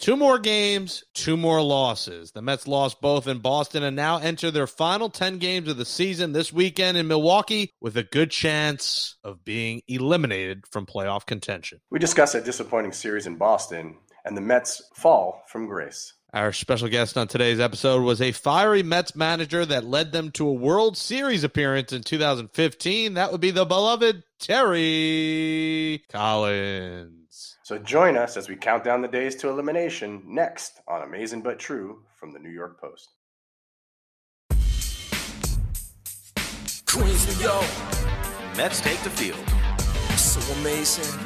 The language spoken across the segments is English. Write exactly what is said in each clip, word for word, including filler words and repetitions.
Two more games, two more losses. The Mets lost both in Boston and now enter their final ten games of the season this weekend in Milwaukee with a good chance of being eliminated from playoff contention. We discussed a disappointing series in Boston and the Mets fall from grace. Our special guest on today's episode was a fiery Mets manager that led them to a World Series appearance in two thousand fifteen. That would be the beloved Terry Collins. So join us as we count down the days to elimination next on Amazing But True from the New York Post. Queens, New York. Mets take the field. So amazing.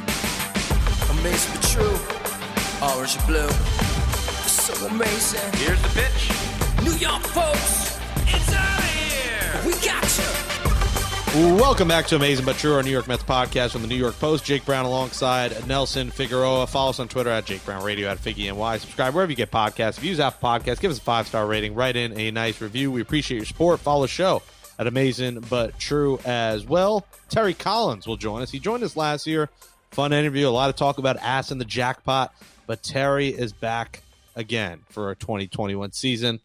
Amazing but true. Orange and blue. So amazing. Here's the pitch. New York folks, it's out of here. We got you. Welcome back to Amazing But True, our New York Mets podcast from the New York Post. Jake Brown alongside Nelson Figueroa. Follow us on Twitter at Jake Brown Radio, at FiggyNY. Subscribe wherever you get podcasts. If you use Apple Podcasts, give us a five-star rating. Write in a nice review. We appreciate your support. Follow the show at Amazing But True as well. Terry Collins will join us. He joined us last year. Fun interview. A lot of talk about ass in the jackpot. But Terry is back again for our twenty twenty-one season.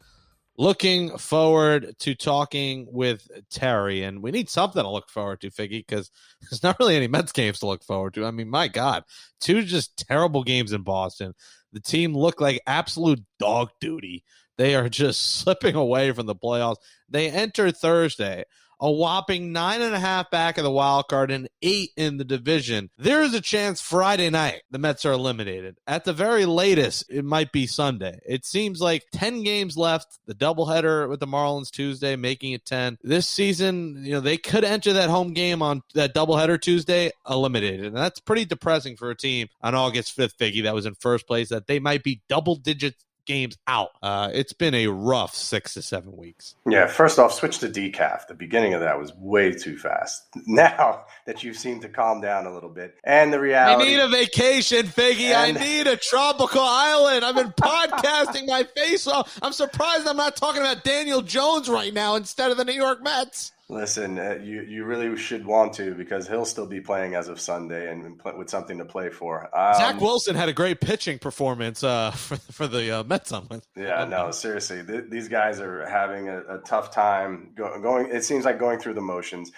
Looking forward to talking with Terry, and we need something to look forward to, Figgy, because there's not really any Mets games to look forward to. I mean, my God, two just terrible games in Boston. The team looked like absolute dog duty. They are just slipping away from the playoffs. They enter Thursday a whopping nine and a half back of the wild card and eight in the division. There is a chance Friday night the Mets are eliminated. At the very latest, it might be Sunday. It seems like ten games left, the doubleheader with the Marlins Tuesday, making it ten. This season, you know, they could enter that home game on that doubleheader Tuesday eliminated. And that's pretty depressing for a team on August fifth, Figgy, that was in first place, that they might be double digits games out. Uh, it's been a rough six to seven weeks. Yeah, first off, switch to decaf. The beginning of that was way too fast. Now that you've seemed to calm down a little bit, and the reality... I need a vacation, Figgy. And... I need a tropical island. I've been podcasting my face off. I'm surprised I'm not talking about Daniel Jones right now instead of the New York Mets. Listen, uh, you, you really should want to, because he'll still be playing as of Sunday and pl- with something to play for. Um, Zach Wilson had a great pitching performance uh, for, for the uh, Mets on Wednesday. Yeah, no, seriously. Th- these guys are having a, a tough time go- going. It seems like going through the motions.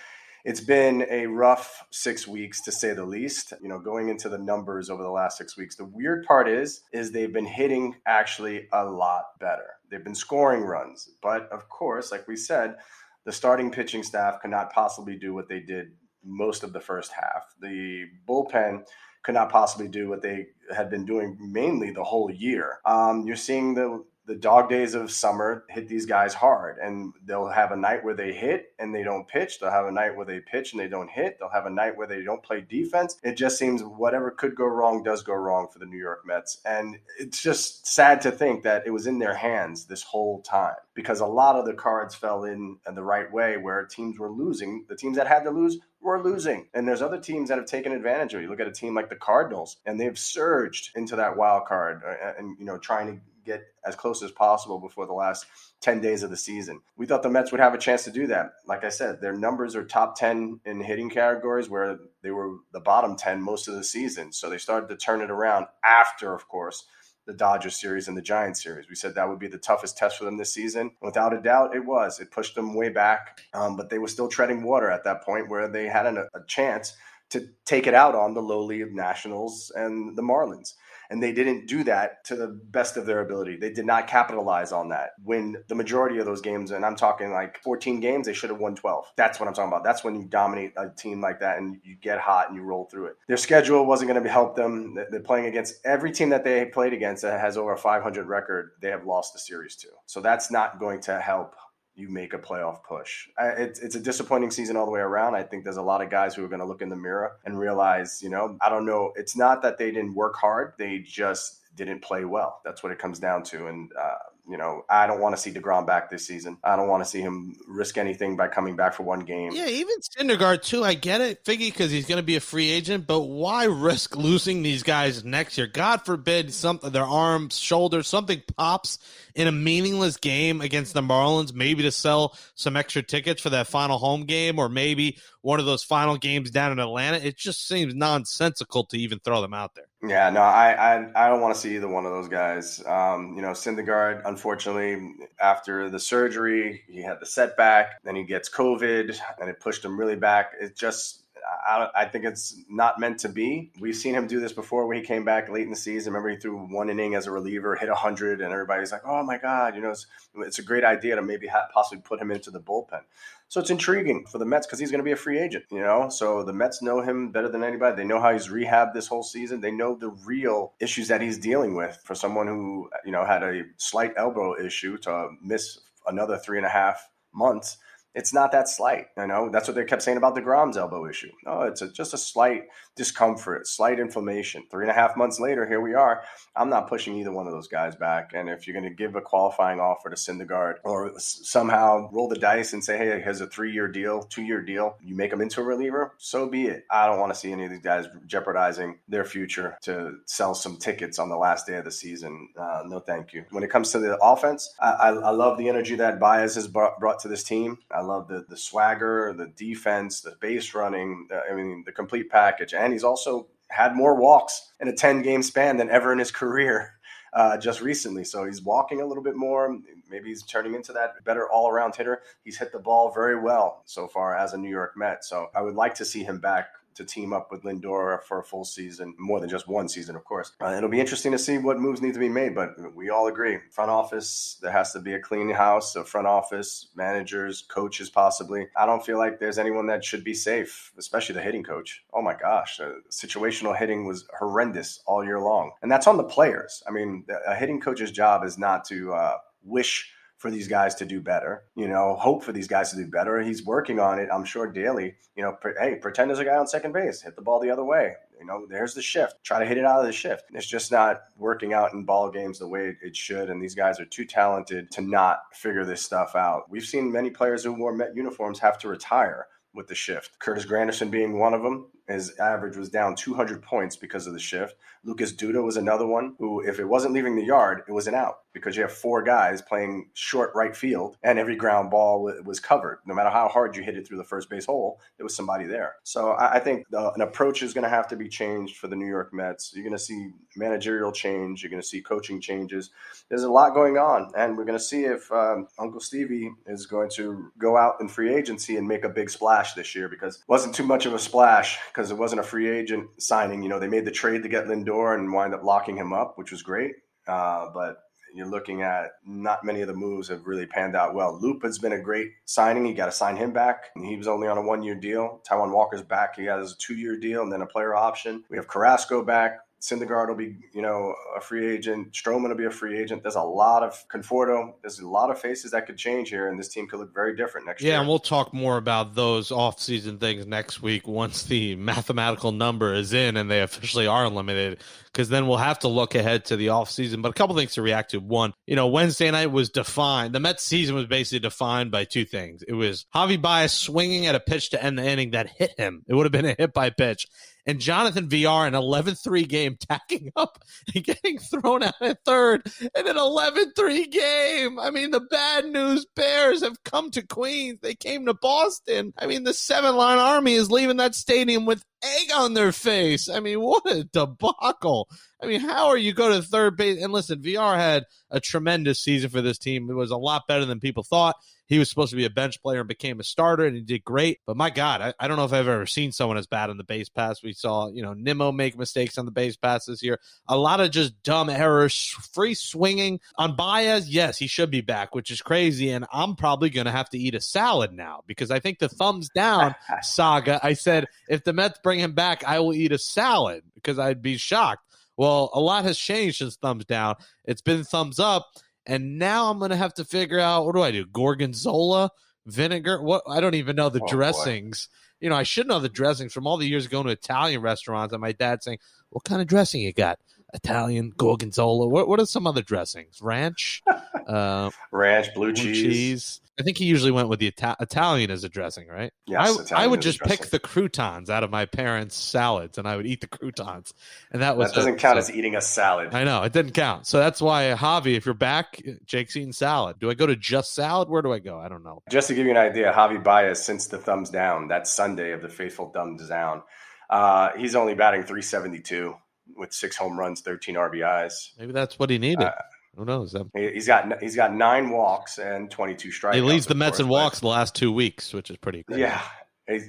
It's been a rough six weeks, to say the least. You know, going into the numbers over the last six weeks, the weird part is, is they've been hitting actually a lot better. They've been scoring runs. But, of course, like we said, the starting pitching staff could not possibly do what they did most of the first half. The bullpen could not possibly do what they had been doing mainly the whole year. Um, you're seeing the the dog days of summer hit these guys hard, and they'll have a night where they hit and they don't pitch. They'll have a night where they pitch and they don't hit. They'll have a night where they don't play defense. It just seems whatever could go wrong does go wrong for the New York Mets. And it's just sad to think that it was in their hands this whole time, because a lot of the cards fell in the right way where teams were losing. The teams that had to lose were losing. And there's other teams that have taken advantage of it. You look at a team like the Cardinals, and they've surged into that wild card and, you know, trying to get as close as possible before the last ten days of the season. We thought the Mets would have a chance to do that. Like I said, their numbers are top ten in hitting categories, where they were the bottom ten most of the season. So they started to turn it around after, of course, the Dodgers series and the Giants series. We said that would be the toughest test for them this season. Without a doubt, it was. It pushed them way back, um, but they were still treading water at that point, where they had an, a chance to take it out on the lowly Nationals and the Marlins. And they didn't do that to the best of their ability. They did not capitalize on that. When the majority of those games, and I'm talking like fourteen games, they should have won twelve. That's what I'm talking about. That's when you dominate a team like that and you get hot and you roll through it. Their schedule wasn't going to help them. They're playing against every team that they played against that has over a five hundred record. They have lost the series to. So that's not going to help you make a playoff push. It's, it's a disappointing season all the way around. I think there's a lot of guys who are going to look in the mirror and realize, you know, I don't know. It's not that they didn't work hard. They just didn't play well. That's what it comes down to. And, uh, you know, I don't want to see DeGrom back this season. I don't want to see him risk anything by coming back for one game. Yeah, even Syndergaard, too. I get it, Figgy, because he's going to be a free agent, but why risk losing these guys next year? God forbid something, their arms, shoulders, something pops in a meaningless game against the Marlins, maybe to sell some extra tickets for that final home game, or maybe one of those final games down in Atlanta. It just seems nonsensical to even throw them out there. Yeah, no, I I, I don't want to see either one of those guys. Um, you know, Syndergaard, unfortunately, after the surgery, he had the setback. Then he gets COVID, and it pushed him really back. It just... I, I think it's not meant to be. We've seen him do this before when he came back late in the season. Remember, he threw one inning as a reliever, hit one hundred, and everybody's like, oh, my God, you know, it's, it's a great idea to maybe ha- possibly put him into the bullpen. So it's intriguing for the Mets because he's going to be a free agent, you know. So the Mets know him better than anybody. They know how he's rehabbed this whole season. They know the real issues that he's dealing with for someone who, you know, had a slight elbow issue to miss another three and a half months. It's not that slight, you know. That's what they kept saying about DeGrom's elbow issue. Oh, it's a, just a slight discomfort, slight inflammation. Three and a half months later, here we are. I'm not pushing either one of those guys back. And if you're going to give a qualifying offer to Syndergaard or somehow roll the dice and say, hey, here's a three-year deal, two-year deal, you make him into a reliever, so be it. I don't want to see any of these guys jeopardizing their future to sell some tickets on the last day of the season. Uh, no, thank you. When it comes to the offense, I, I, I love the energy that Baez has brought, brought to this team. I I love the the swagger, the defense, the base running, uh, I mean, the complete package. And he's also had more walks in a ten-game span than ever in his career uh, just recently. So he's walking a little bit more. Maybe he's turning into that better all-around hitter. He's hit the ball very well so far as a New York Met. So I would like to see him back to team up with Lindor for a full season, more than just one season, of course. Uh, it'll be interesting to see what moves need to be made, but we all agree. Front office, there has to be a clean house of front office, managers, coaches possibly. I don't feel like there's anyone that should be safe, especially the hitting coach. Oh my gosh, uh, situational hitting was horrendous all year long. And that's on the players. I mean, a hitting coach's job is not to uh, wish for these guys to do better, you know, hope for these guys to do better. He's working on it, I'm sure, daily. You know, pre- hey, pretend there's a guy on second base, hit the ball the other way. You know, there's the shift. Try to hit it out of the shift. It's just not working out in ball games the way it should. And these guys are too talented to not figure this stuff out. We've seen many players who wore Met uniforms have to retire with the shift. Curtis Granderson being one of them. His average was down two hundred points because of the shift. Lucas Duda was another one who, if it wasn't leaving the yard, it was an out because you have four guys playing short right field and every ground ball was covered. No matter how hard you hit it through the first base hole, there was somebody there. So I think the, an approach is going to have to be changed for the New York Mets. You're going to see managerial change. You're going to see coaching changes. There's a lot going on, and we're going to see if um, Uncle Stevie is going to go out in free agency and make a big splash this year, because it wasn't too much of a splash because it wasn't a free agent signing. You know, they made the trade to get Lindor and wind up locking him up, which was great. Uh, but you're looking at not many of the moves have really panned out well. Lupa's been a great signing. You got to sign him back. And he was only on a one-year deal. Taijuan Walker's back. He has a two-year deal and then a player option. We have Carrasco back. Syndergaard will be, you know, a free agent. Stroman will be a free agent. There's a lot of Conforto. There's a lot of faces that could change here, and this team could look very different next yeah, year. Yeah, and we'll talk more about those off-season things next week once the mathematical number is in and they officially are limited, because then we'll have to look ahead to the off-season. But a couple things to react to. One, you know, Wednesday night was defined. The Mets season was basically defined by two things. It was Javi Baez swinging at a pitch to end the inning that hit him. It would have been a hit-by-pitch. And Jonathan Villar, an eleven three game, tacking up and getting thrown out at third in an eleven three game. I mean, the bad news Bears have come to Queens. They came to Boston. I mean, the seven-line army is leaving that stadium with egg on their face. I mean, what a debacle. I mean, how are you go to third base? And listen, V R had a tremendous season for this team. It was a lot better than people thought. He was supposed to be a bench player and became a starter, and he did great. But my God, I, I don't know if I've ever seen someone as bad on the base pass. We saw, you know, Nimmo make mistakes on the base pass this year. A lot of just dumb errors, free swinging. On Baez, yes, he should be back, which is crazy. And I'm probably going to have to eat a salad now because I think the thumbs down saga, I said, if the Mets bring him back, I will eat a salad because I'd be shocked. Well, a lot has changed since thumbs down. It's been thumbs up. And now I'm going to have to figure out, what do I do? Gorgonzola, vinegar? What? I don't even know the oh, dressings. Boy. You know, I should know the dressings from all the years going to Italian restaurants and my dad saying, what kind of dressing you got? Italian, gorgonzola. What What are some other dressings? Ranch? uh, Ranch, blue, blue cheese. cheese. I think he usually went with the Ita- Italian as a dressing, right? Yes, I, I would just pick the croutons out of my parents' salads, and I would eat the croutons. And that was that doesn't a, count so, as eating a salad. I know. It didn't count. So that's why, Javi, if you're back, Jake's eating salad. Do I go to just salad? Where do I go? I don't know. Just to give you an idea, Javi Baez, since the thumbs down, that Sunday of the faithful thumbs down, uh, he's only batting three seventy-two. with six home runs, thirteen R B Is. Maybe that's what he needed. Uh, Who knows? I'm... He's got he's got nine walks and twenty-two strikeouts. He leads the Mets in walks the last two weeks, which is pretty good. Yeah,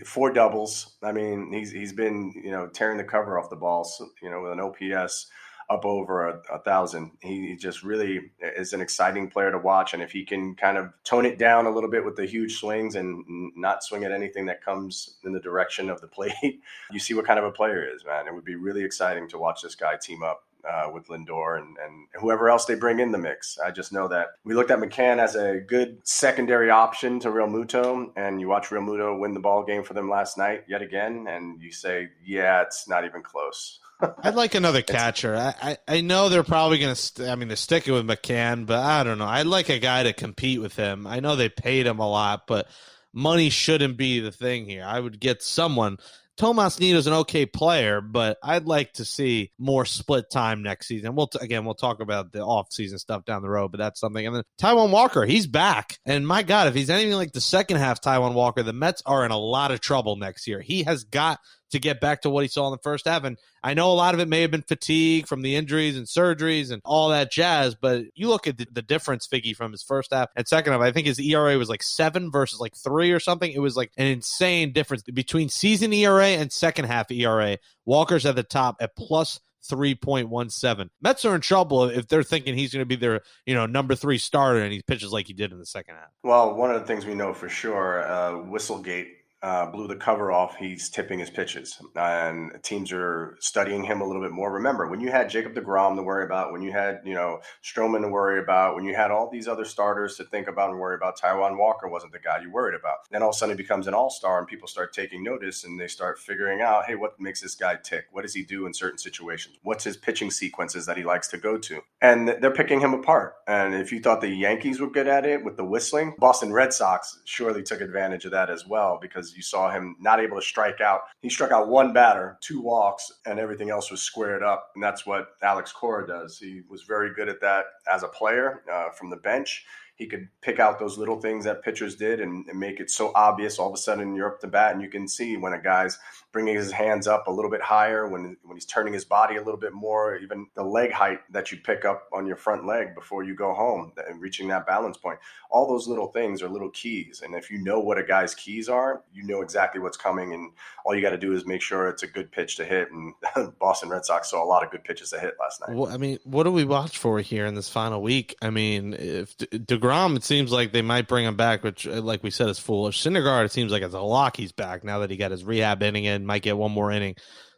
four doubles. I mean, he's he's been you know tearing the cover off the ball. So, you know, with an O P S up over a, a thousand, he just really is an exciting player to watch. And if he can kind of tone it down a little bit with the huge swings and not swing at anything that comes in the direction of the plate, you see what kind of a player he is, man. It would be really exciting to watch this guy team up Uh, with Lindor and, and whoever else they bring in the mix. I just know that we looked at McCann as a good secondary option to Real Muto, and you watch Real Muto win the ball game for them last night yet again, and you say, yeah, it's not even close. I'd like another catcher. I, I, I know they're probably going to st- – I mean, they're sticking with McCann, but I don't know. I'd like a guy to compete with him. I know they paid him a lot, but money shouldn't be the thing here. I would get someone – Tomas Nido's an okay player, but I'd like to see more split time next season. We'll t- again, we'll talk about the offseason stuff down the road, but that's something. And then Taijuan Walker, he's back. And my God, if he's anything like the second half Taijuan Walker, the Mets are in a lot of trouble next year. He has got to get back to what he saw in the first half. And I know a lot of it may have been fatigue from the injuries and surgeries and all that jazz, but you look at the, the difference, Figgy, from his first half and second half. I think his E R A was like seven versus like three or something. It was like an insane difference between season E R A and second half E R A. Walker's at the top at plus three point one seven. Mets are in trouble if they're thinking he's going to be their, you know, number three starter and he pitches like he did in the second half. Well, one of the things we know for sure, uh, Whistlegate Uh, blew the cover off. He's tipping his pitches, and teams are studying him a little bit more. Remember, when you had Jacob deGrom to worry about, when you had, you know, Stroman to worry about, when you had all these other starters to think about and worry about, Taijuan Walker wasn't the guy you worried about. Then all of a sudden he becomes an all-star, and people start taking notice, and they start figuring out, hey, what makes this guy tick? What does he do in certain situations? What's his pitching sequences that he likes to go to? And they're picking him apart. And if you thought the Yankees were good at it with the whistling, Boston Red Sox surely took advantage of that as well, because you saw him not able to strike out. He struck out one batter, two walks, and everything else was squared up. And that's what Alex Cora does. He was very good at that as a player uh, from the bench. He could pick out those little things that pitchers did and, and make it so obvious. All of a sudden you're up to bat and you can see when a guy's bringing his hands up a little bit higher, when when he's turning his body a little bit more, even the leg height that you pick up on your front leg before you go home and reaching that balance point. All those little things are little keys. And if you know what a guy's keys are, you know exactly what's coming. And all you got to do is make sure it's a good pitch to hit. And Boston Red Sox saw a lot of good pitches to hit last night. Well, I mean, what do we watch for here in this final week? I mean, if DeGrom, it seems like they might bring him back, which, like we said, is foolish. Syndergaard, it seems like it's a lock he's back now that he got his rehab inning in. Might get one more inning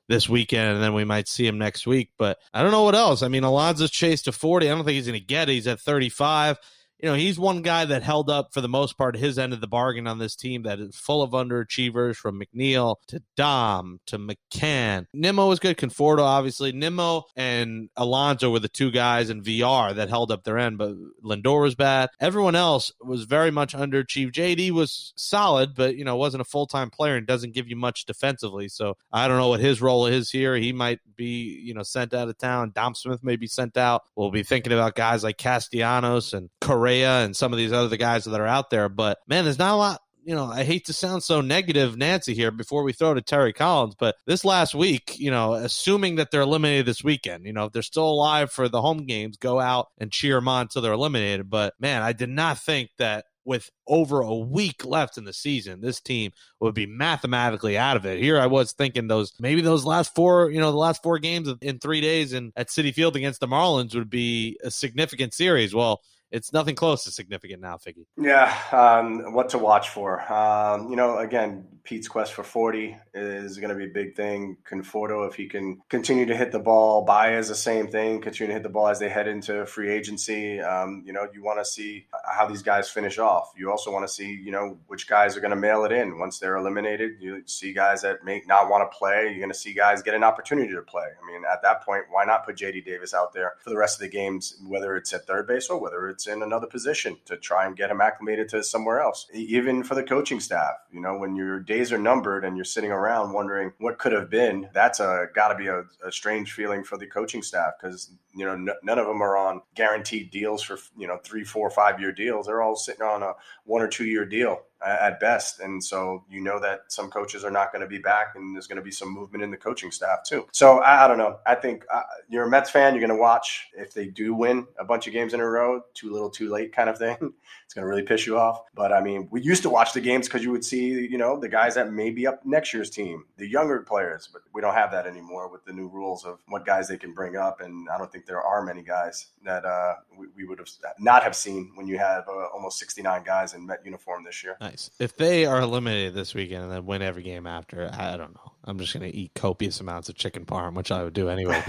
this weekend, and then we might see him next week. But I don't know what else. I mean, Alonso's chased to forty. I don't think he's going to get it. He's at thirty-five. You know, he's one guy that held up, for the most part, his end of the bargain on this team that is full of underachievers, from McNeil to Dom to McCann. Nimmo was good. Conforto, obviously. Nimmo and Alonso were the two guys in V R that held up their end, but Lindor was bad. Everyone else was very much underachieved. J D was solid, but, you know, wasn't a full-time player and doesn't give you much defensively. So I don't know what his role is here. He might be, you know, sent out of town. Dom Smith may be sent out. We'll be thinking about guys like Castellanos and Correa and some of these other guys that are out there. But, man, there's not a lot. You know, I hate to sound so negative, Nancy, here before we throw to Terry Collins, but this last week, you know, assuming that they're eliminated this weekend, you know, if they're still alive for the home games, go out and cheer them on until they're eliminated. But, man, I did not think that with over a week left in the season, this team would be mathematically out of it. Here I was thinking those maybe those last four, you know, the last four games in three days and at Citi Field against the Marlins would be a significant series. Well, it's nothing close to significant now, Figgy. Yeah, um, what to watch for. Um, you know, again, Pete's quest for forty is going to be a big thing. Conforto, if he can continue to hit the ball. Baez, the same thing. Continue to hit the ball as they head into free agency. Um, you know, you want to see how these guys finish off. You also want to see, you know, which guys are going to mail it in. Once they're eliminated, you see guys that may not want to play. You're going to see guys get an opportunity to play. I mean, at that point, why not put J D Davis out there for the rest of the games, whether it's at third base or whether it's in another position, to try and get him acclimated to somewhere else. Even for the coaching staff, you know, when your days are numbered and you're sitting around wondering what could have been, that's a got to be a, a strange feeling for the coaching staff, because, you know, n- none of them are on guaranteed deals for, you know, three, four, five year deals. They're all sitting on a one or two year deal. at best. And so, you know, that some coaches are not going to be back, and there's going to be some movement in the coaching staff too. So I, I don't know. I think uh, you're a Mets fan. You're going to watch if they do win a bunch of games in a row, too little, too late kind of thing. It's going to really piss you off. But I mean, we used to watch the games because you would see, you know, the guys that may be up next year's team, the younger players, but we don't have that anymore with the new rules of what guys they can bring up. And I don't think there are many guys that uh, we, we would have not have seen when you have uh, almost sixty-nine guys in Met uniform this year. Nice. If they are eliminated this weekend and then win every game after, I don't know. I'm just going to eat copious amounts of chicken parm, which I would do anyway.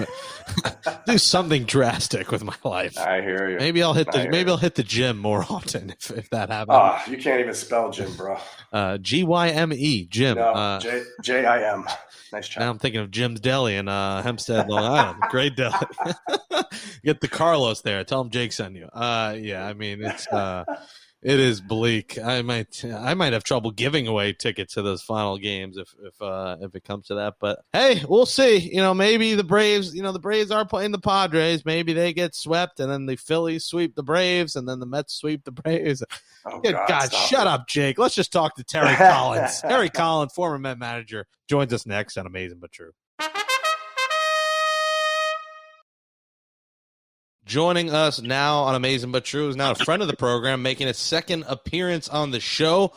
But do something drastic with my life. I hear you. Maybe I'll hit the maybe you. I'll hit the gym more often if, if that happens. Oh, you can't even spell gym, bro. Uh, G Y M E, gym. No, uh, J J I M. Nice try. Now I'm thinking of Jim's Deli in uh, Hempstead, Long Island. Great deli. Get the Carlos there. Tell him Jake sent you. Uh, yeah, I mean it's. Uh, It is bleak. I might, I might have trouble giving away tickets to those final games if, if, uh, if it comes to that. But hey, we'll see. You know, maybe the Braves. You know, the Braves are playing the Padres. Maybe they get swept, and then the Phillies sweep the Braves, and then the Mets sweep the Braves. Oh, Good God, God shut it. up, Jake. Let's just talk to Terry Collins. Terry Collins, former Met manager, joins us next on Amazing But True. Joining us now on Amazing But True is now a friend of the program, making a second appearance on the show.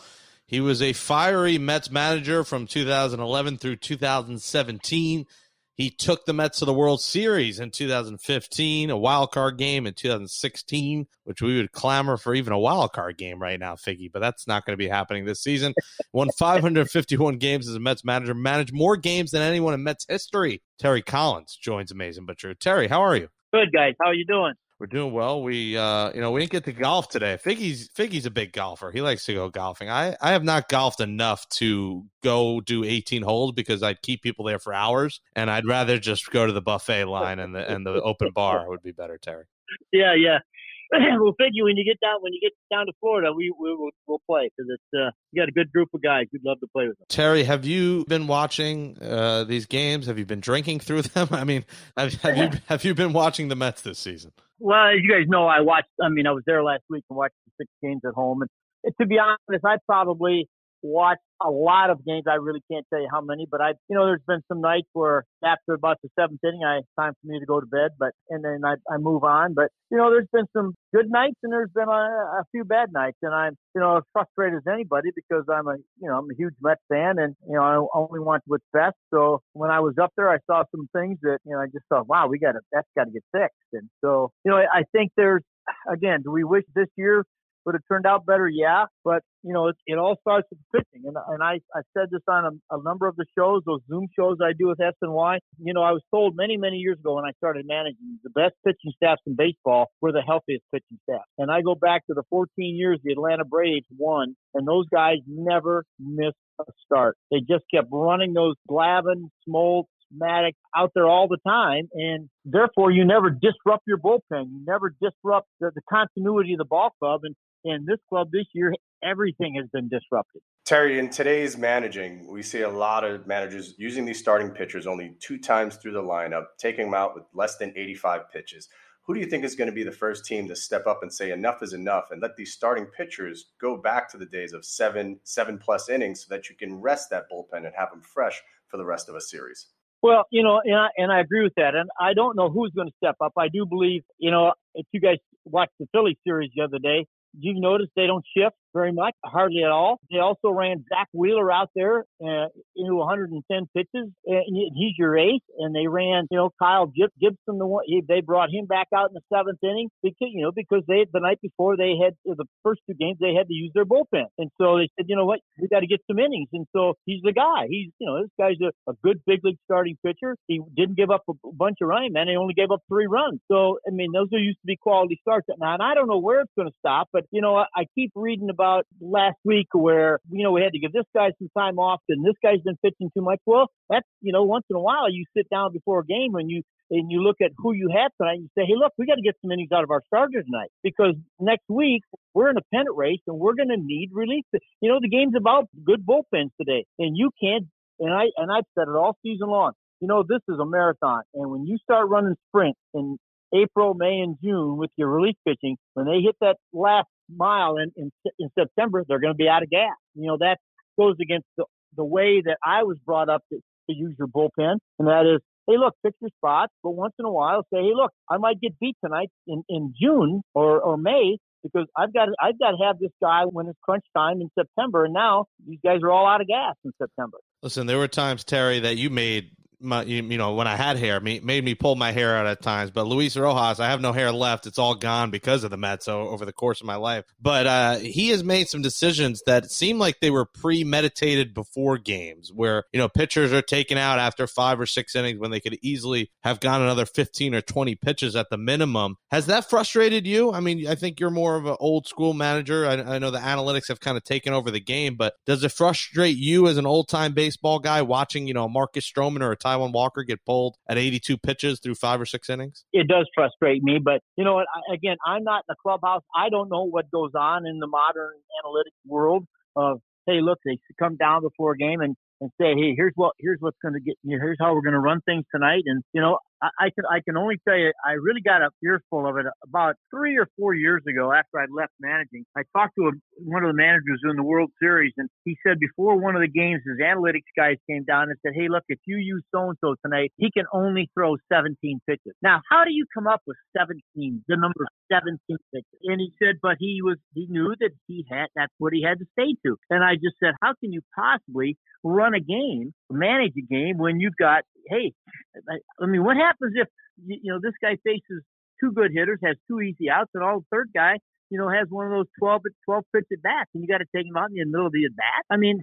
He was a fiery Mets manager from two thousand eleven through two thousand seventeen. He took the Mets to the World Series in two thousand fifteen, a wild card game in two thousand sixteen, which we would clamor for even a wild card game right now, Figgy, but that's not going to be happening this season. Won five hundred fifty-one games as a Mets manager, managed more games than anyone in Mets history. Terry Collins joins Amazing But True. Terry, how are you? Good, guys. How are you doing? We're doing well. We, uh, you know, we didn't get to golf today. Figgy's Figgy's a big golfer. He likes to go golfing. I, I have not golfed enough to go do eighteen holes because I'd keep people there for hours, and I'd rather just go to the buffet line and the and the open bar would be better, Terry. Yeah, yeah. Well, Figgy, when you get down when you get down to Florida, we we will we'll play because it's uh, you got a good group of guys. We'd love to play with them. Terry, have you been watching uh, these games? Have you been drinking through them? I mean, have, have you have you been watching the Mets this season? Well, as you guys know, I watched. I mean, I was there last week and watched the six games at home. And, and to be honest, I probably watched a lot of games. I really can't tell you how many, but I, you know, there's been some nights where after about the seventh inning, I it's time for me to go to bed, but, and then I, I move on. But, you know, there's been some good nights and there's been a, a few bad nights. And I'm, you know, as frustrated as anybody because I'm a, you know, I'm a huge Mets fan and, you know, I only want what's best. So when I was up there, I saw some things that, you know, I just thought, wow, we got to, that's got to get fixed. And so, you know, I, I think there's, again, do we wish this year would have turned out better? Yeah. But, you know, it, it all starts with pitching. And, and I, I said this on a, a number of the shows, those Zoom shows I do with S and Y. You know, I was told many, many years ago when I started managing, the best pitching staffs in baseball were the healthiest pitching staff. And I go back to the fourteen years the Atlanta Braves won, and those guys never missed a start. They just kept running those Glavine, Smoltz, Maddux out there all the time, and therefore you never disrupt your bullpen. You never disrupt the, the continuity of the ball club. And in this club this year, everything has been disrupted. Terry, in today's managing, we see a lot of managers using these starting pitchers only two times through the lineup, taking them out with less than eighty-five pitches. Who do you think is going to be the first team to step up and say enough is enough and let these starting pitchers go back to the days of seven, seven-plus innings so that you can rest that bullpen and have them fresh for the rest of a series? Well, you know, and I, and I agree with that. And I don't know who's going to step up. I do believe, you know, if you guys watched the Philly series the other day, you notice they don't shift very much, hardly at all. They also ran Zach Wheeler out there uh, into one hundred ten pitches, and he's your ace. And they ran, you know, Kyle Gibson. The one they brought him back out in the seventh inning, because you know because they the night before they had the first two games they had to use their bullpen, and so they said, you know what, we got to get some innings. And so he's the guy. He's you know this guy's a, a good big league starting pitcher. He didn't give up a bunch of running, man. He only gave up three runs. So I mean, those are used to be quality starts now, and I don't know where it's going to stop. But you know, I, I keep reading about. About last week where, you know, we had to give this guy some time off and this guy's been pitching too much. Well, that's, you know, once in a while you sit down before a game and you and you look at who you have tonight and you say, hey, look, we got to get some innings out of our starter tonight because next week we're in a pennant race and we're going to need relief. You know, the game's about good bullpens today, and you can't, and, I, and I've said it all season long, you know, this is a marathon. And when you start running sprints and April, May, and June with your relief pitching, when they hit that last mile in, in, in September, they're going to be out of gas. You know, that goes against the, the way that I was brought up to, to use your bullpen, and that is, hey, look, fix your spots, but once in a while say, hey, look, I might get beat tonight in, in June or, or May because I've got, I've got to have this guy when it's crunch time in September, and now these guys are all out of gas in September. Listen, there were times, Terry, that you made my, you, you know, when I had hair, made me pull my hair out at times. But Luis Rojas, I have no hair left. It's all gone because of the Mets over the course of my life. But uh, he has made some decisions that seem like they were premeditated before games where, you know, pitchers are taken out after five or six innings when they could easily have gone another fifteen or twenty pitches at the minimum. Has that frustrated you? I mean, I think you're more of an old school manager. I, I know the analytics have kind of taken over the game, but does it frustrate you as an old time baseball guy watching, you know, Marcus Stroman or a Taijuan Walker get pulled at eighty-two pitches through five or six innings? It does frustrate me, but you know what? Again, I'm not in the clubhouse. I don't know what goes on in the modern analytic world of, hey, look, they come down before a game and, and say, hey, here's what here's what's going to get, here's how we're going to run things tonight. And you know, I, I can I can only tell you, I really got a fearful of it about three or four years ago after I left managing. I talked to a, one of the managers in the World Series, and he said before one of the games, his analytics guys came down and said, hey, look, if you use so-and-so tonight, he can only throw seventeen pitches. Now, how do you come up with seventeen, the number seventeen pitches? And he said, but he was he knew that he had that's what he had to stay to. And I just said, how can you possibly run a game, manage a game when you've got, hey, I mean, what happens if, you know, this guy faces two good hitters, has two easy outs, and all the third guy, you know, has one of those twelve, twelve pitch at bats, and you got to take him out in the middle of the at bat? I mean,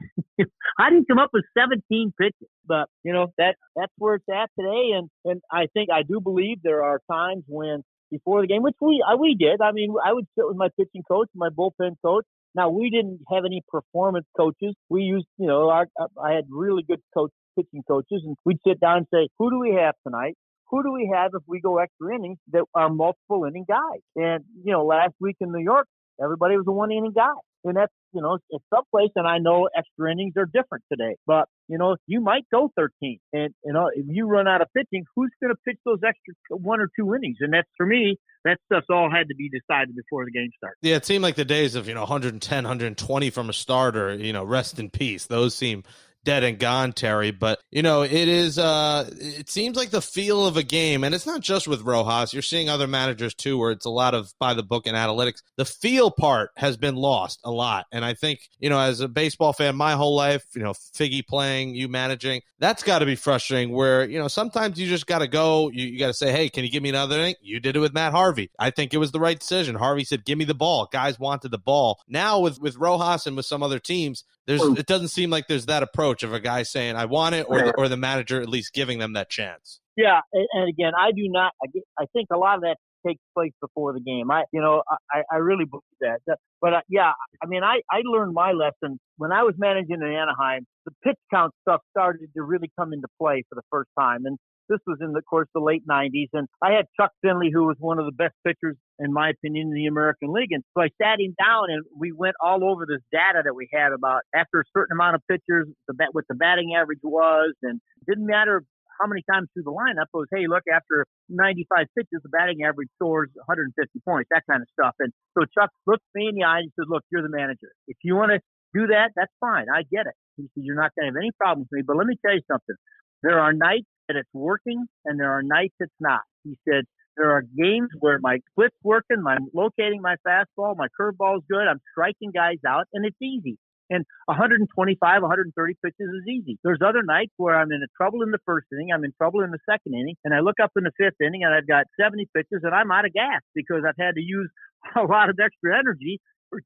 how do you come up with seventeen pitches? But, you know, that that's where it's at today. And, and I think, I do believe there are times when before the game, which we, we did, I mean, I would sit with my pitching coach, my bullpen coach. Now, we didn't have any performance coaches. We used, you know, our, I had really good coach, pitching coaches, and we'd sit down and say, who do we have tonight? Who do we have if we go extra innings that are multiple inning guys? And, you know, last week in New York, everybody was a one inning guy. And that's, you know, it's someplace, and I know extra innings are different today, but, you know, you might go thirteen. And, you know, if you run out of pitching, who's going to pitch those extra one or two innings? And that's, for me, that stuff's all had to be decided before the game starts. Yeah, it seemed like the days of, you know, one ten, one twenty from a starter, you know, rest in peace. Those seem dead and gone, Terry. But, you know, it is, uh, it seems like the feel of a game, and it's not just with Rojas. You're seeing other managers too, where it's a lot of by the book and analytics. The feel part has been lost a lot. And I think, you know, as a baseball fan, my whole life, you know, Figgy playing, you managing, that's got to be frustrating where, you know, sometimes you just got to go, you, you got to say, hey, can you give me another inning? You did it with Matt Harvey. I think it was the right decision. Harvey said, give me the ball. Guys wanted the ball. Now with, with Rojas and with some other teams, there's, it doesn't seem like there's that approach of a guy saying, I want it, or the, or the manager at least giving them that chance. Yeah, and, and again, I do not – I think a lot of that takes place before the game. I, you know, I, I really believe that. But, uh, yeah, I mean, I, I learned my lesson. When I was managing in Anaheim, the pitch count stuff started to really come into play for the first time. And this was in, the course, the late nineties. And I had Chuck Finley, who was one of the best pitchers, in my opinion, in the American League. And so I sat him down, and we went all over this data that we had about after a certain amount of pitchers, the bat, what the batting average was. And it didn't matter how many times through the lineup. It was, hey, look, after ninety-five pitches, the batting average soars one hundred fifty points, that kind of stuff. And so Chuck looked me in the eye and said, look, you're the manager. If you want to do that, that's fine. I get it. He said, you're not going to have any problems with me. But let me tell you something. There are nights that it's working, and there are nights it's not. He said, there are games where my split's working, my locating my fastball, my curveball's good, I'm striking guys out, and it's easy. And one twenty-five, one thirty pitches is easy. There's other nights where I'm in trouble in the first inning, I'm in trouble in the second inning, and I look up in the fifth inning, and I've got seventy pitches, and I'm out of gas because I've had to use a lot of extra energy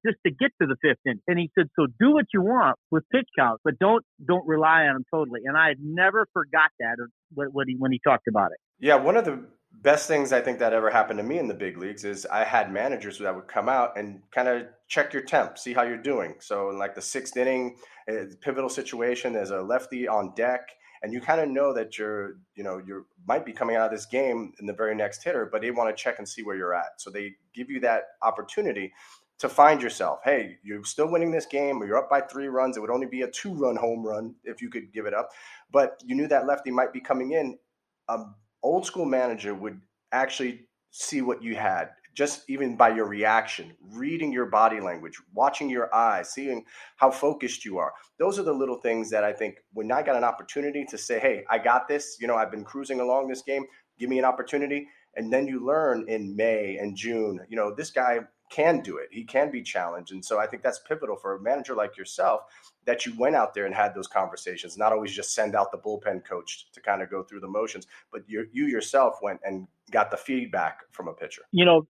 just to get to the fifth inning. And he said, so do what you want with pitch counts, but don't don't rely on them totally. And I never forgot that when he, when he talked about it. Yeah, one of the best things I think that ever happened to me in the big leagues is I had managers that would come out and kind of check your temp, see how you're doing. So in like the sixth inning, it's a pivotal situation, there's a lefty on deck, and you kind of know that you're, you know, you might be coming out of this game in the very next hitter, but they want to check and see where you're at. So they give you that opportunity to find yourself. Hey, you're still winning this game, or you're up by three runs. It would only be a two-run home run if you could give it up. But you knew that lefty might be coming in. An old school manager would actually see what you had, just even by your reaction, reading your body language, watching your eyes, seeing how focused you are. Those are the little things that I think when I got an opportunity to say, hey, I got this, you know, I've been cruising along this game, give me an opportunity. And then you learn in May and June, you know, this guy can do it. He can be challenged. And so I think that's pivotal for a manager like yourself, that you went out there and had those conversations, not always just send out the bullpen coach to kind of go through the motions, but you, you yourself went and got the feedback from a pitcher. You know,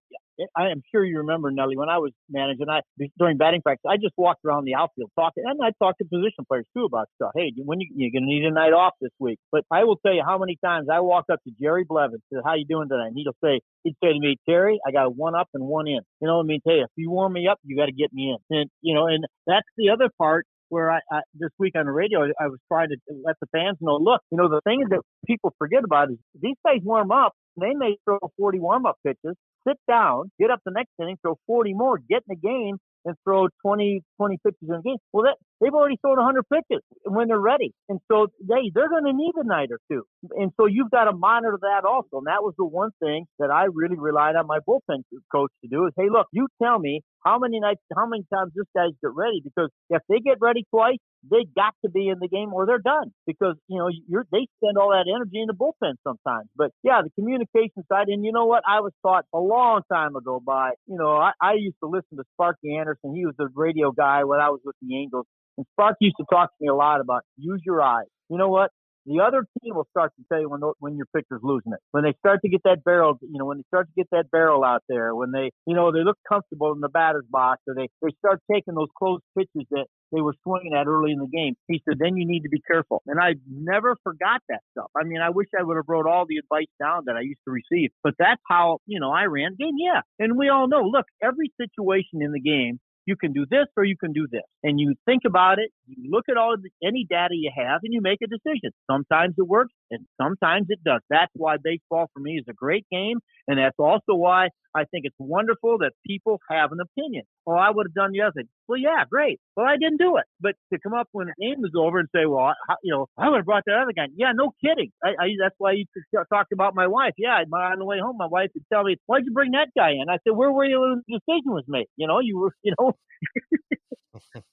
I am sure you remember, Nelly, when I was managing, I during batting practice, I just walked around the outfield talking, and I talked to position players too about stuff. Hey, when you, you're going to need a night off this week. But I will tell you how many times I walked up to Jerry Blevins, said, "How you doing today?" And he'll say, he'd say to me, "Terry, I got a one up and one in. You know what I mean? Tell you, if you warm me up, you got to get me in." And you know, and that's the other part. Where I, I this week on the radio, I was trying to let the fans know, look, you know, the thing that people forget about is these guys warm up, they may throw forty warm-up pitches, sit down, get up the next inning, throw forty more, get in the game, and throw twenty, twenty pitches in a game. Well, that, they've already thrown one hundred pitches when they're ready. And so they, they're going to need a night or two. And so you've got to monitor that also. And that was the one thing that I really relied on my bullpen coach to do is, hey, look, you tell me how many nights, how many times this guy's get ready, because if they get ready twice, they got to be in the game or they're done, because, you know, you're, they spend all that energy in the bullpen sometimes. But yeah, the communication side. And you know what? I was taught a long time ago by, you know, I, I used to listen to Sparky Anderson. He was the radio guy when I was with the Angels. And Sparky used to talk to me a lot about use your eyes. You know what? The other team will start to tell you when, when your pitcher's losing it. When they start to get that barrel, you know, when they start to get that barrel out there, when they, you know, they look comfortable in the batter's box, or they, they start taking those close pitches that they were swinging at early in the game. He said, then you need to be careful. And I never forgot that stuff. I mean, I wish I would have wrote all the advice down that I used to receive, but that's how, you know, I ran game. Yeah. And we all know, look, every situation in the game, you can do this or you can do this. And you think about it, you look at all of the, any data you have, and you make a decision. Sometimes it works and sometimes it does. That's why baseball for me is a great game. And that's also why I think it's wonderful that people have an opinion. Oh, I would have done the other thing. Well, yeah, great. Well, I didn't do it. But to come up when the game was over and say, well, I, you know, I would have brought that other guy. Yeah, no kidding. I, I That's why you talked about my wife. Yeah, my, on the way home, my wife would tell me, why'd you bring that guy in? I said, where were you when the decision was made? You know, you were, you know.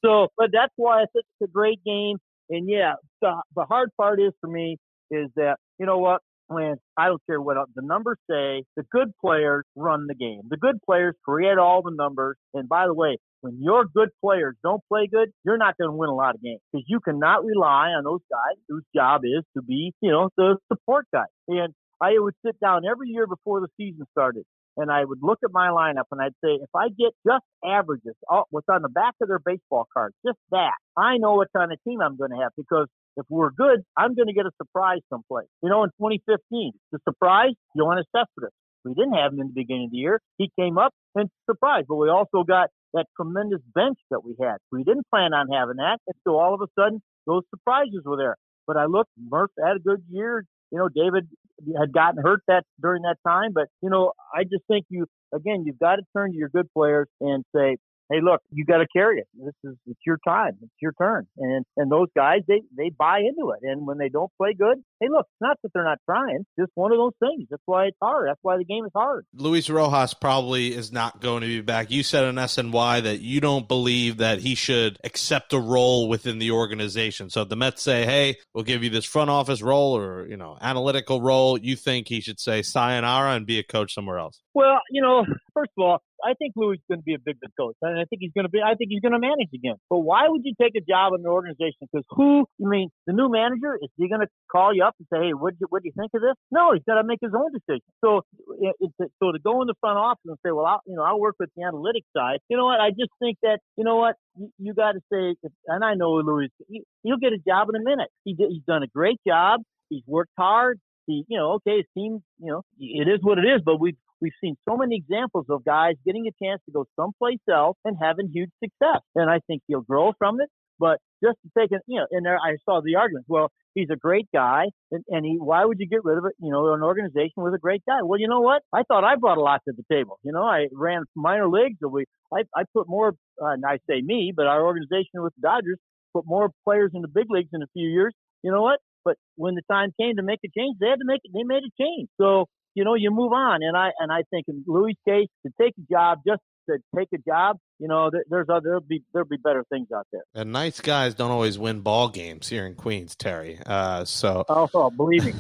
So, but that's why I think it's a great game. And yeah, the, the hard part is for me is that, you know what? When I don't care what the numbers say, the good players run the game. The good players create all the numbers. And by the way, when your good players don't play good, you're not going to win a lot of games, because you cannot rely on those guys whose job is to be, you know, the support guy. And I would sit down every year before the season started, and I would look at my lineup and I'd say, if I get just averages, what's on the back of their baseball card, just that, I know what kind of team I'm going to have, because if we're good, I'm going to get a surprise someplace. You know, in twenty fifteen, the surprise, Johannes Cespedes. We didn't have him in the beginning of the year. He came up and surprised, but we also got that tremendous bench that we had. We didn't plan on having that, and so all of a sudden, those surprises were there. But I looked, Murph had a good year. You know, David had gotten hurt that during that time, but, you know, I just think you, again, you've got to turn to your good players and say, hey, look, you got to carry it. This is, it's your time. It's your turn. And and those guys, they, they buy into it. And when they don't play good, hey, look, it's not that they're not trying. It's just one of those things. That's why it's hard. That's why the game is hard. Luis Rojas probably is not going to be back. You said on S N Y that you don't believe that he should accept a role within the organization. So if the Mets say, hey, we'll give you this front office role or, you know, analytical role, you think he should say sayonara and be a coach somewhere else? Well, you know, first of all, I think Louis is going to be a big good coach, and I think he's going to be. I think he's going to manage again. But why would you take a job in an organization? Because who? I mean, the new manager, is he going to call you up and say, "Hey, what do you, what do you think of this?" No, he's got to make his own decision. So, it's, so to go in the front office and say, "Well, I'll, you know, I'll work with the analytics side," you know what? I just think that you know what you, you got to say. And I know Louis, he, he'll get a job in a minute. He did, he's done a great job. He's worked hard. He, you know, okay, his team, you know, it is what it is. But we. We've seen so many examples of guys getting a chance to go someplace else and having huge success. And I think he'll grow from it. But just to take it, you know, and there I saw the argument. Well, he's a great guy, and, and he, why would you get rid of it, you know, an organization with a great guy? Well, you know what? I thought I brought a lot to the table. You know, I ran minor leagues. We, I, I put more, uh, and I say me, but our organization with the Dodgers put more players in the big leagues in a few years. You know what? But when the time came to make a change, they had to make it. They made a change. So, you know, you move on. And I and I think if Luis Chase could take a job, just to take a job, you know, there's other, there'll be there'll be better things out there. And nice guys don't always win ball games here in Queens, Terry. Uh, so oh, oh believe me,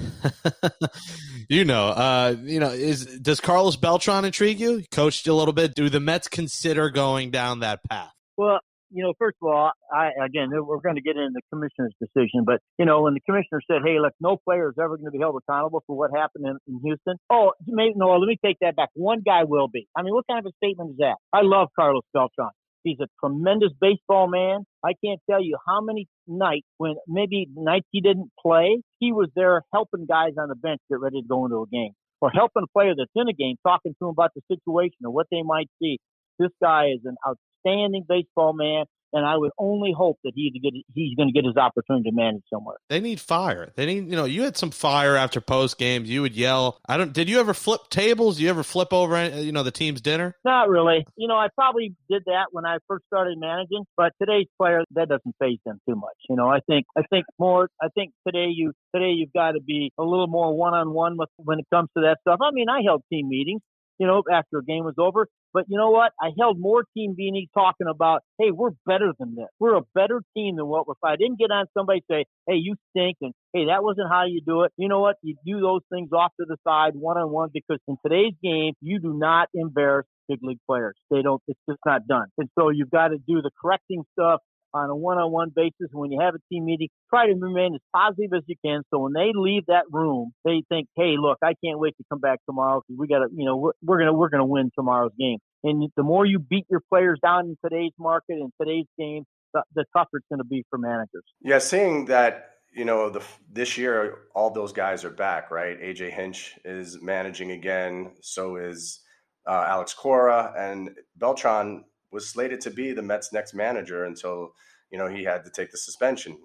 you know, uh, you know, is does Carlos Beltran intrigue you? He coached you a little bit. Do the Mets consider going down that path? Well, you know, first of all, I again, we're going to get into the commissioner's decision, but, you know, when the commissioner said, hey, look, no player is ever going to be held accountable for what happened in, in Houston. Oh, maybe, no, let me take that back. One guy will be. I mean, what kind of a statement is that? I love Carlos Beltran. He's a tremendous baseball man. I can't tell you how many nights when maybe nights he didn't play, he was there helping guys on the bench get ready to go into a game, or helping a player that's in a game, talking to him about the situation or what they might see. This guy is an outstanding Outstanding baseball man, and I would only hope that he's going he's going to get his opportunity to manage somewhere. They need fire. They need, you know, you had some fire after post games. You would yell. I don't. Did you ever flip tables? You ever flip over, you know, the team's dinner? Not really. You know, I probably did that when I first started managing, but today's player, that doesn't faze them too much. You know, I think I think more. I think today you today you've got to be a little more one on one with when it comes to that stuff. I mean, I held team meetings, you know, after a game was over. But you know what? I held more team meetings talking about, hey, we're better than this. We're a better team than what we're fighting. I didn't get on somebody and say, hey, you stink, and hey, that wasn't how you do it. You know what? You do those things off to the side, one-on-one, because in today's game, you do not embarrass big league players. They don't, it's just not done. And so you've got to do the correcting stuff on a one-on-one basis. When you have a team meeting, try to remain as positive as you can. So when they leave that room, they think, "Hey, look, I can't wait to come back tomorrow because we got to, you know, we're, we're gonna we're gonna win tomorrow's game." And the more you beat your players down in today's market and today's game, the, the tougher it's going to be for managers. Yeah, seeing that, you know, the this year all those guys are back, right? A J Hinch is managing again. So is uh, Alex Cora, and Beltran was slated to be the Mets' next manager until, you know, he had to take the suspension.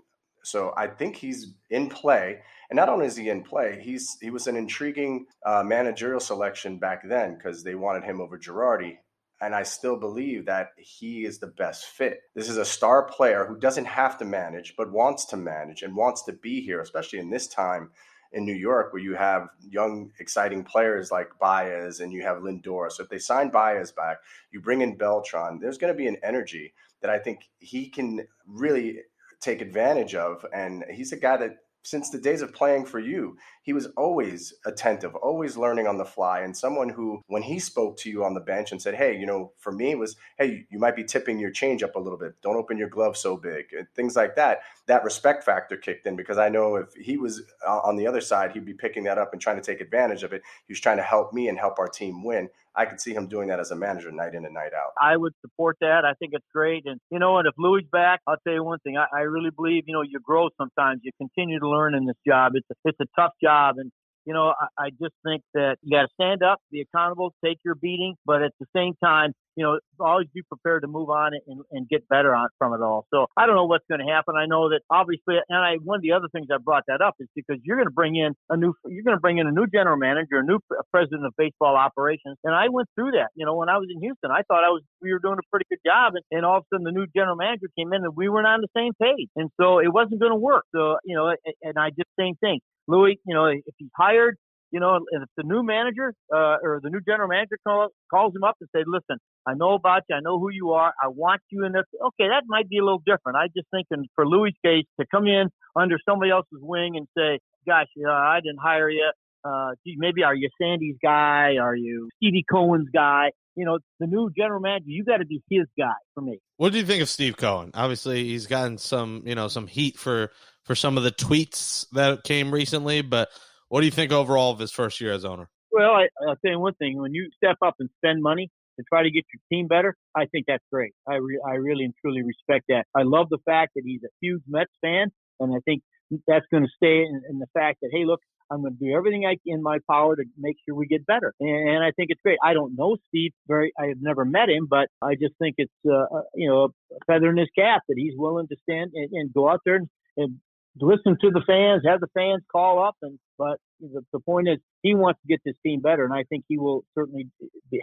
So I think he's in play. And not only is he in play, he's he was an intriguing uh, managerial selection back then because they wanted him over Girardi. And I still believe that he is the best fit. This is a star player who doesn't have to manage, but wants to manage and wants to be here, especially in this time in New York where you have young, exciting players like Baez and you have Lindor. So if they sign Baez back, you bring in Beltran, there's going to be an energy that I think he can really take advantage of. And he's a guy that since the days of playing for you, he was always attentive, always learning on the fly. And someone who, when he spoke to you on the bench and said, hey, you know, for me it was, hey, you might be tipping your change up a little bit. Don't open your glove so big and things like that. That respect factor kicked in because I know if he was on the other side, he'd be picking that up and trying to take advantage of it. He was trying to help me and help our team win. I could see him doing that as a manager night in and night out. I would support that. I think it's great. And, you know, and if Louis back, I'll tell you one thing. I, I really believe, you know, you grow sometimes. You continue to learn in this job. It's a, it's a tough job. And, you know, I, I just think that you got to stand up, be accountable, take your beating. But at the same time, you know, always be prepared to move on and, and get better on, from it all. So I don't know what's going to happen. I know that obviously, and I, one of the other things I brought that up is because you're going to bring in a new, you're going to bring in a new general manager, a new president of baseball operations. And I went through that. You know, when I was in Houston, I thought I was, we were doing a pretty good job. And, and all of a sudden the new general manager came in and we weren't on the same page. And so it wasn't going to work. So, you know, and I just, same thing. Louis, you know, if he's hired, you know, if the new manager uh, or the new general manager call, calls him up and say, listen, I know about you. I know who you are. I want you in this. Okay, that might be a little different. I just thinking for Louis' case to come in under somebody else's wing and say, gosh, you know, I didn't hire you. Uh, gee, maybe are you Sandy's guy? Are you Stevie Cohen's guy? You know, the new general manager, you got to be his guy for me. What do you think of Steve Cohen? Obviously, he's gotten some, you know, some heat for, for some of the tweets that came recently, but what do you think overall of his first year as owner? Well, I, I'll tell you one thing. When you step up and spend money to try to get your team better, I think that's great. I, re- I really and truly respect that. I love the fact that he's a huge Mets fan, and I think that's going to stay in, in the fact that, hey, look, I'm going to do everything I can in my power to make sure we get better. And, and I think it's great. I don't know Steve very. I have never met him, but I just think it's uh, you know, a feather in his cap that he's willing to stand and, and go out there and, and listen to the fans, have the fans call up. And but the, the point is, he wants to get this team better, and I think he will certainly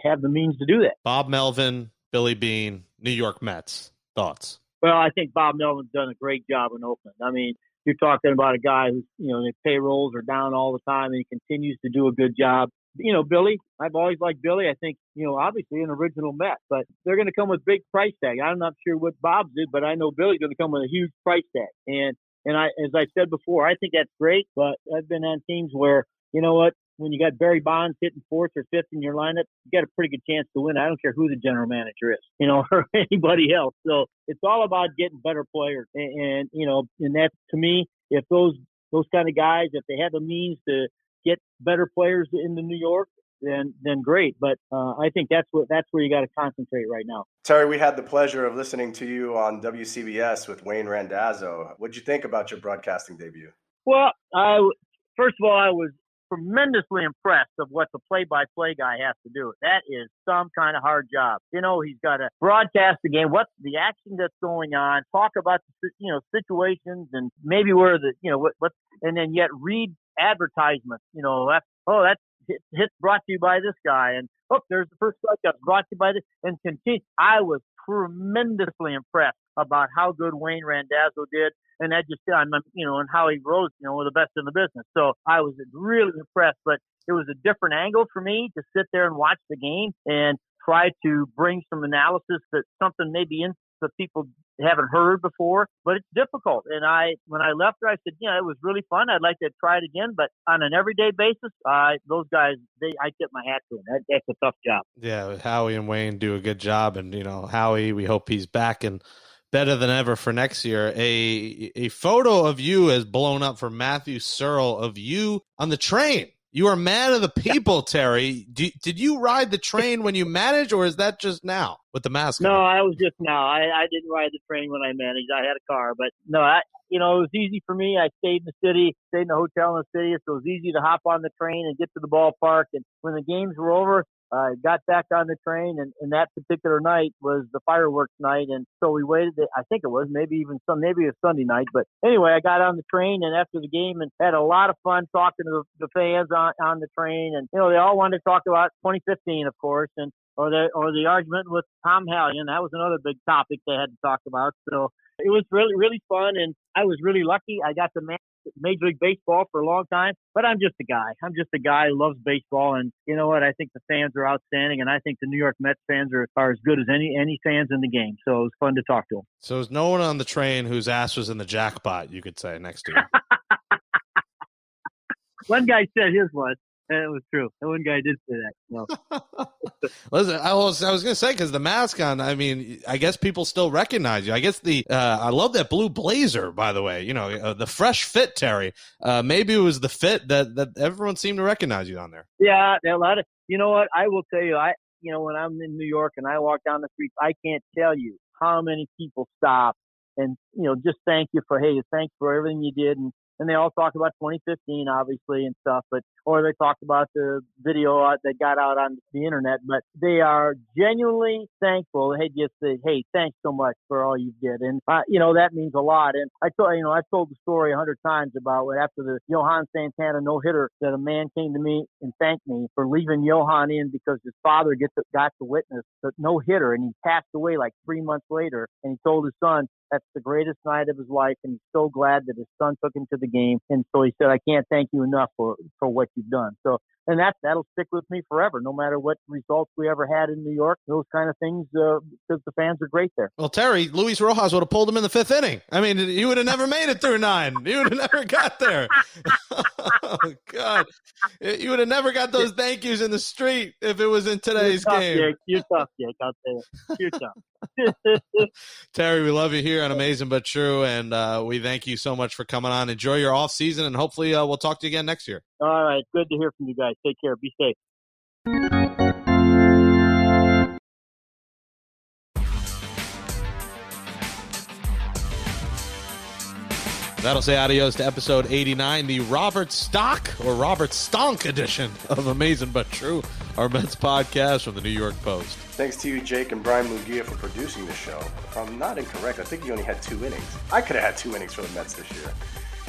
have the means to do that. Bob Melvin, Billy Beane, New York Mets. Thoughts? Well, I think Bob Melvin's done a great job in Oakland. I mean, you're talking about a guy who's, you know, their payrolls are down all the time, and he continues to do a good job. you know, Billy, I've always liked Billy. I think, you know, obviously an original Met, but they're going to come with big price tag. I'm not sure what Bob's did, but I know Billy's going to come with a huge price tag. And, and I, as I said before, I think that's great, but I've been on teams where, you know what, when you got Barry Bonds hitting fourth or fifth in your lineup, you got a pretty good chance to win. I don't care who the general manager is, you know, or anybody else. So it's all about getting better players. And, and you know, and that to me, if those, those kind of guys, if they have the means to get better players into New York, then then great. But uh, I think that's what that's where you got to concentrate right now. Terry, we had the pleasure of listening to you on W C B S with Wayne Randazzo. What'd you think about your broadcasting debut? Well, I, first of all, I was tremendously impressed of what the play-by-play guy has to do. That is some kind of hard job. You know, he's got to broadcast the game, what's the action that's going on, talk about, the, you know, situations and maybe where the, you know, what, what and then yet read advertisements, you know, that's, oh, that's hit, hit brought to you by this guy. And, oh, there's the first strikeout brought to you by this. And continue. I was tremendously impressed about how good Wayne Randazzo did. And that just, you know, and Howie Rose, you know, were the best in the business. So I was really impressed, but it was a different angle for me to sit there and watch the game and try to bring some analysis that something maybe in the people haven't heard before, but it's difficult. And I, when I left there, I said, yeah, it was really fun. I'd like to try it again, but on an everyday basis, uh, those guys, they, I tip my hat to them. That, that's a tough job. Yeah. Howie and Wayne do a good job. And, you know, Howie, we hope he's back and better than ever for next year. A, a photo of you has blown up for Matthew Searle of you on the train. You are mad of the people, Terry. Do, did you ride the train when you managed, or is that just now with the mask on? No, I was just now. I, I didn't ride the train when I managed. I had a car. But, no, I, you know, it was easy for me. I stayed in the city, stayed in the hotel in the city, so it was easy to hop on the train and get to the ballpark. And when the games were over, I uh, got back on the train, and, and that particular night was the fireworks night. And so we waited. I think it was maybe even some, maybe it was Sunday night. But anyway, I got on the train and after the game and had a lot of fun talking to the fans on, on the train. And, you know, they all wanted to talk about twenty fifteen, of course, and or the, or the argument with Tom Hallion. That was another big topic they had to talk about. So it was really, really fun. And I was really lucky. I got to manage Major League Baseball for a long time, but I'm just a guy. I'm just a guy who loves baseball. And you know what? I think the fans are outstanding. And I think the New York Mets fans are, are as good as any, any fans in the game. So it was fun to talk to them. So there's no one on the train whose ass was in the jackpot, you could say, next to you. One guy said his was. And it was true. That one guy did say that. No. Listen, I was I was going to say, because the mask on, I mean, I guess people still recognize you. I guess the, uh, I love that blue blazer, by the way. You know, uh, the fresh fit, Terry. Uh, maybe it was the fit that, that everyone seemed to recognize you on there. Yeah, a lot of, you know what, I will tell you, I, you know, when I'm in New York and I walk down the street, I can't tell you how many people stop and, you know, just thank you for, hey, thanks for everything you did. And, And they all talk about twenty fifteen, obviously, and stuff, but or they talked about the video that got out on the internet. But they are genuinely thankful. They just say, "Hey, thanks so much for all you did," and uh, you know that means a lot. And I told you know I told the story a hundred times about when after the Johan Santana no hitter, that a man came to me and thanked me for leaving Johan in because his father gets got to witness the no hitter, and he passed away like three months later, and he told his son, that's the greatest night of his life, and he's so glad that his son took him to the game. And so he said, I can't thank you enough for, for what you've done. So, and that, that'll stick with me forever, no matter what results we ever had in New York, those kind of things, uh, because the fans are great there. Well, Terry, Luis Rojas would have pulled him in the fifth inning. I mean, you would have never made it through nine. You would have never got there. Oh, God. You would have never got those thank yous in the street if it was in today's You're tough, game. Jake. You're tough, Jake. I'll tell you. You're tough. Terry, we love you here on Amazing But True, and uh, we thank you so much for coming on. Enjoy your off season, and hopefully uh, we'll talk to you again next year. All right, good to hear from you guys. Take care. Be safe. That'll say adios to episode eighty-nine, the Robert Stock or Robert Stonk edition of Amazing But True, our Mets podcast from the New York Post. Thanks to you, Jake, and Brian Mugia for producing the show. If I'm not incorrect, I think you only had two innings. I could have had two innings for the Mets this year.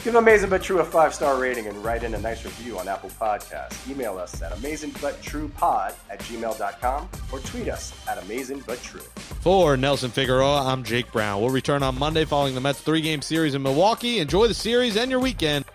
Give Amazing But True a five-star rating and write in a nice review on Apple Podcasts. Email us at amazingbutTruePod at gmail dot com or tweet us at amazingbuttrue. For Nelson Figueroa, I'm Jake Brown. We'll return on Monday following the Mets' three-game series in Milwaukee. Enjoy the series and your weekend.